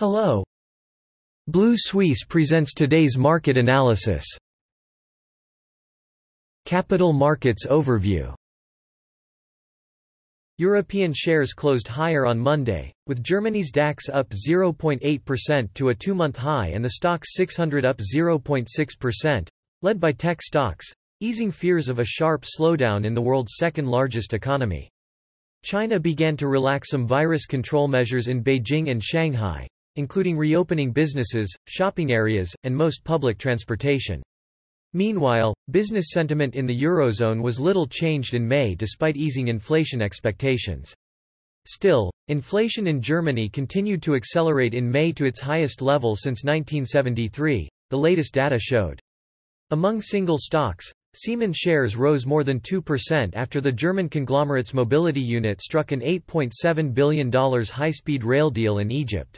Hello. Blue Suisse presents today's market analysis. Capital markets overview. European shares closed higher on Monday, with Germany's DAX up 0.8% to a two-month high and the Stoxx 600 up 0.6%, led by tech stocks, easing fears of a sharp slowdown in the world's second-largest economy. China began to relax some virus control measures in Beijing and Shanghai, including reopening businesses, shopping areas, and most public transportation. Meanwhile, business sentiment in the Eurozone was little changed in May despite easing inflation expectations. Still, inflation in Germany continued to accelerate in May to its highest level since 1973, the latest data showed. Among single stocks, Siemens shares rose more than 2% after the German conglomerate's mobility unit struck an $8.7 billion high-speed rail deal in Egypt.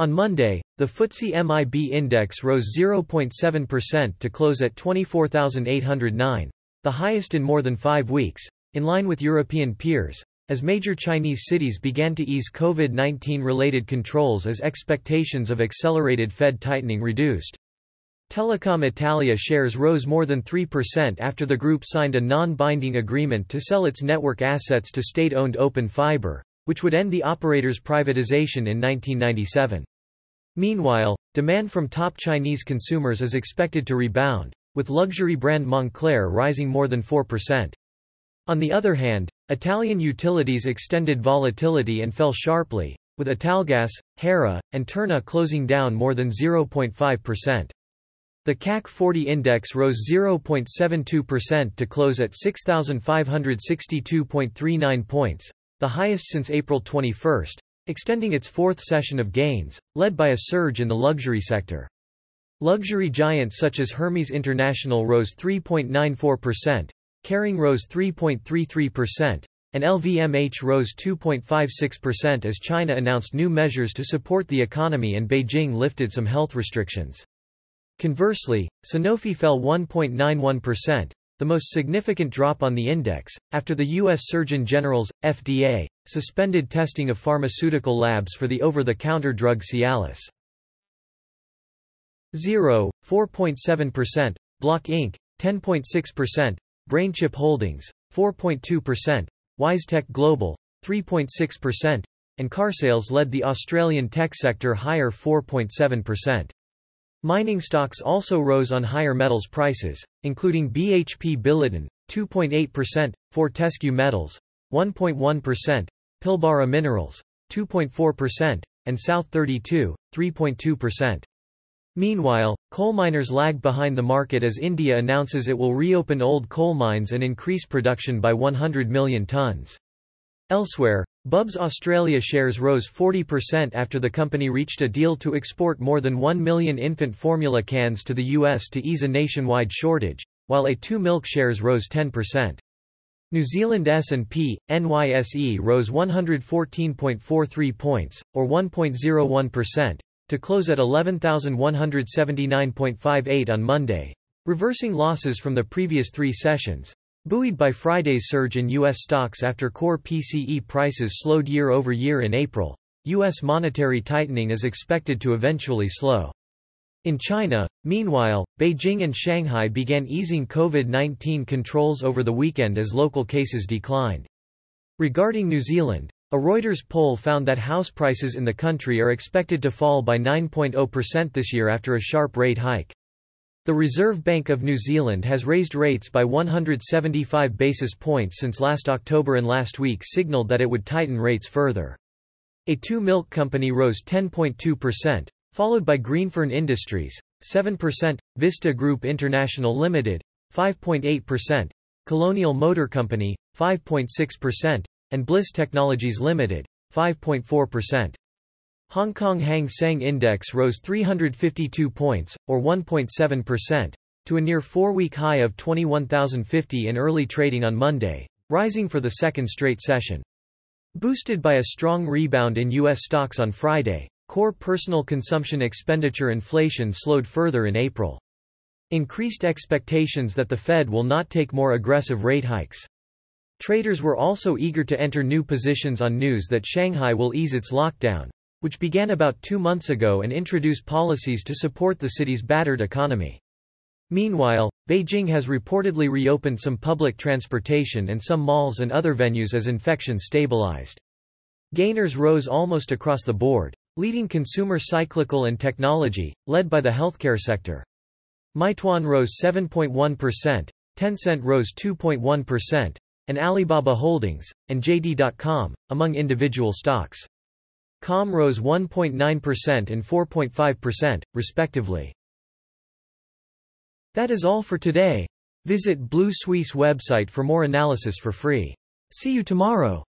On Monday, the FTSE MIB index rose 0.7% to close at 24,809, the highest in more than 5 weeks, in line with European peers, as major Chinese cities began to ease COVID-19-related controls as expectations of accelerated Fed tightening reduced. Telecom Italia shares rose more than 3% after the group signed a non-binding agreement to sell its network assets to state-owned Open Fiber, which would end the operator's privatization in 1997. Meanwhile, demand from top Chinese consumers is expected to rebound, with luxury brand Moncler rising more than 4%. On the other hand, Italian utilities extended volatility and fell sharply, with Italgas, Hera, and Terna closing down more than 0.5%. The CAC 40 index rose 0.72% to close at 6,562.39 points, the highest since April 21, extending its fourth session of gains, led by a surge in the luxury sector. Luxury giants such as Hermes International rose 3.94%, Kering rose 3.33%, and LVMH rose 2.56% as China announced new measures to support the economy and Beijing lifted some health restrictions. Conversely, Sanofi fell 1.91%. the most significant drop on the index, after the U.S. Surgeon General's, FDA, suspended testing of pharmaceutical labs for the over-the-counter drug Cialis. 0.47%, Block Inc., 10.6%, BrainChip Holdings, 4.2%, WiseTech Global, 3.6%, and car sales led the Australian tech sector higher 4.7%. Mining stocks also rose on higher metals prices, including BHP Billiton, 2.8%, Fortescue Metals, 1.1%, Pilbara Minerals, 2.4%, and South32, 3.2%. Meanwhile, coal miners lagged behind the market as India announces it will reopen old coal mines and increase production by 100 million tonnes. Elsewhere, Bub's Australia shares rose 40% after the company reached a deal to export more than 1 million infant formula cans to the US to ease a nationwide shortage, while A2 Milk shares rose 10%. New Zealand S&P, NYSE rose 114.43 points, or 1.01%, to close at 11,179.58 on Monday, reversing losses from the previous three sessions, buoyed by Friday's surge in U.S. stocks after core PCE prices slowed year-over-year in April. U.S. monetary tightening is expected to eventually slow. In China, meanwhile, Beijing and Shanghai began easing COVID-19 controls over the weekend as local cases declined. Regarding New Zealand, a Reuters poll found that house prices in the country are expected to fall by 9.0% this year after a sharp rate hike. The Reserve Bank of New Zealand has raised rates by 175 basis points since last October and last week signaled that it would tighten rates further. A2 Milk Company rose 10.2%, followed by Greenfern Industries, 7%, Vista Group International Limited, 5.8%, Colonial Motor Company, 5.6%, and Bliss Technologies Limited, 5.4%. Hong Kong Hang Seng Index rose 352 points, or 1.7%, to a near four-week high of 21,050 in early trading on Monday, rising for the second straight session. Boosted by a strong rebound in U.S. stocks on Friday, core personal consumption expenditure inflation slowed further in April. Increased expectations that the Fed will not take more aggressive rate hikes. Traders were also eager to enter new positions on news that Shanghai will ease its lockdown, which began about 2 months ago and introduce policies to support the city's battered economy. Meanwhile, Beijing has reportedly reopened some public transportation and some malls and other venues as infections stabilized. Gainers rose almost across the board, leading consumer cyclical and technology, led by the healthcare sector. Meituan rose 7.1%, Tencent rose 2.1%, and Alibaba Holdings, and JD.com, among individual stocks. Com rose 1.9% and 4.5%, respectively. That is all for today. Visit Blue Suisse website for more analysis for free. See you tomorrow.